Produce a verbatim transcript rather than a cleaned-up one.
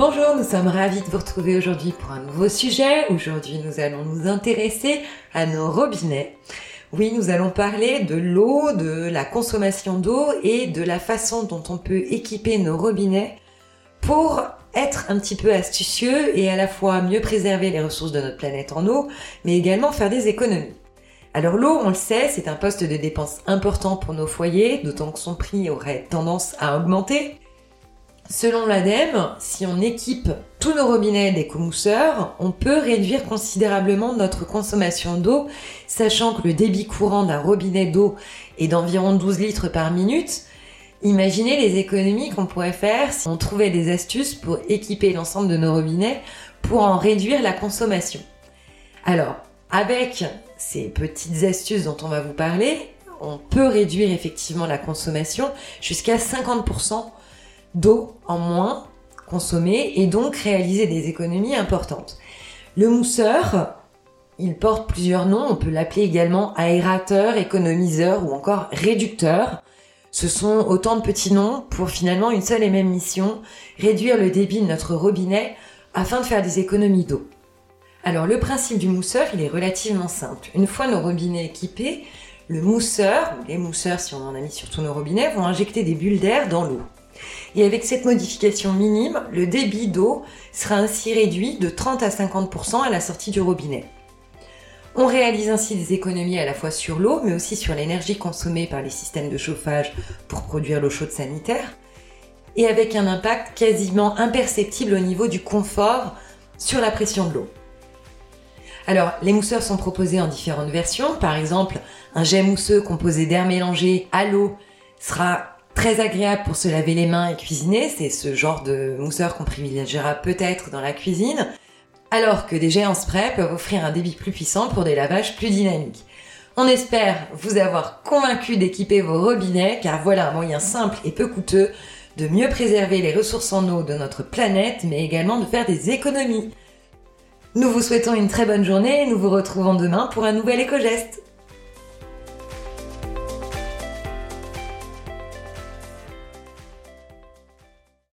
Bonjour, nous sommes ravis de vous retrouver aujourd'hui pour un nouveau sujet. Aujourd'hui, nous allons nous intéresser à nos robinets. Oui, nous allons parler de l'eau, de la consommation d'eau et de la façon dont on peut équiper nos robinets pour être un petit peu astucieux et à la fois mieux préserver les ressources de notre planète en eau, mais également faire des économies. Alors l'eau, on le sait, c'est un poste de dépense important pour nos foyers, d'autant que son prix aurait tendance à augmenter. Selon l'ADEME, si on équipe tous nos robinets d'écomousseurs, on peut réduire considérablement notre consommation d'eau, sachant que le débit courant d'un robinet d'eau est d'environ douze litres par minute. Imaginez les économies qu'on pourrait faire si on trouvait des astuces pour équiper l'ensemble de nos robinets pour en réduire la consommation. Alors, avec ces petites astuces dont on va vous parler, on peut réduire effectivement la consommation jusqu'à cinquante pour cent d'eau en moins consommée et donc réaliser des économies importantes. Le mousseur, il porte plusieurs noms, on peut l'appeler également aérateur, économiseur ou encore réducteur. Ce sont autant de petits noms pour finalement une seule et même mission, réduire le débit de notre robinet afin de faire des économies d'eau. Alors le principe du mousseur, il est relativement simple. Une fois nos robinets équipés, le mousseur, ou les mousseurs si on en a mis sur tous nos robinets, vont injecter des bulles d'air dans l'eau. Et avec cette modification minime, le débit d'eau sera ainsi réduit de trente à cinquante pour cent à la sortie du robinet. On réalise ainsi des économies à la fois sur l'eau, mais aussi sur l'énergie consommée par les systèmes de chauffage pour produire l'eau chaude sanitaire, et avec un impact quasiment imperceptible au niveau du confort sur la pression de l'eau. Alors, les mousseurs sont proposés en différentes versions. Par exemple, un jet mousseux composé d'air mélangé à l'eau sera très agréable pour se laver les mains et cuisiner, c'est ce genre de mousseur qu'on privilégiera peut-être dans la cuisine, alors que des jets en spray peuvent offrir un débit plus puissant pour des lavages plus dynamiques. On espère vous avoir convaincu d'équiper vos robinets, car voilà un moyen simple et peu coûteux de mieux préserver les ressources en eau de notre planète, mais également de faire des économies. Nous vous souhaitons une très bonne journée et nous vous retrouvons demain pour un nouvel éco-geste.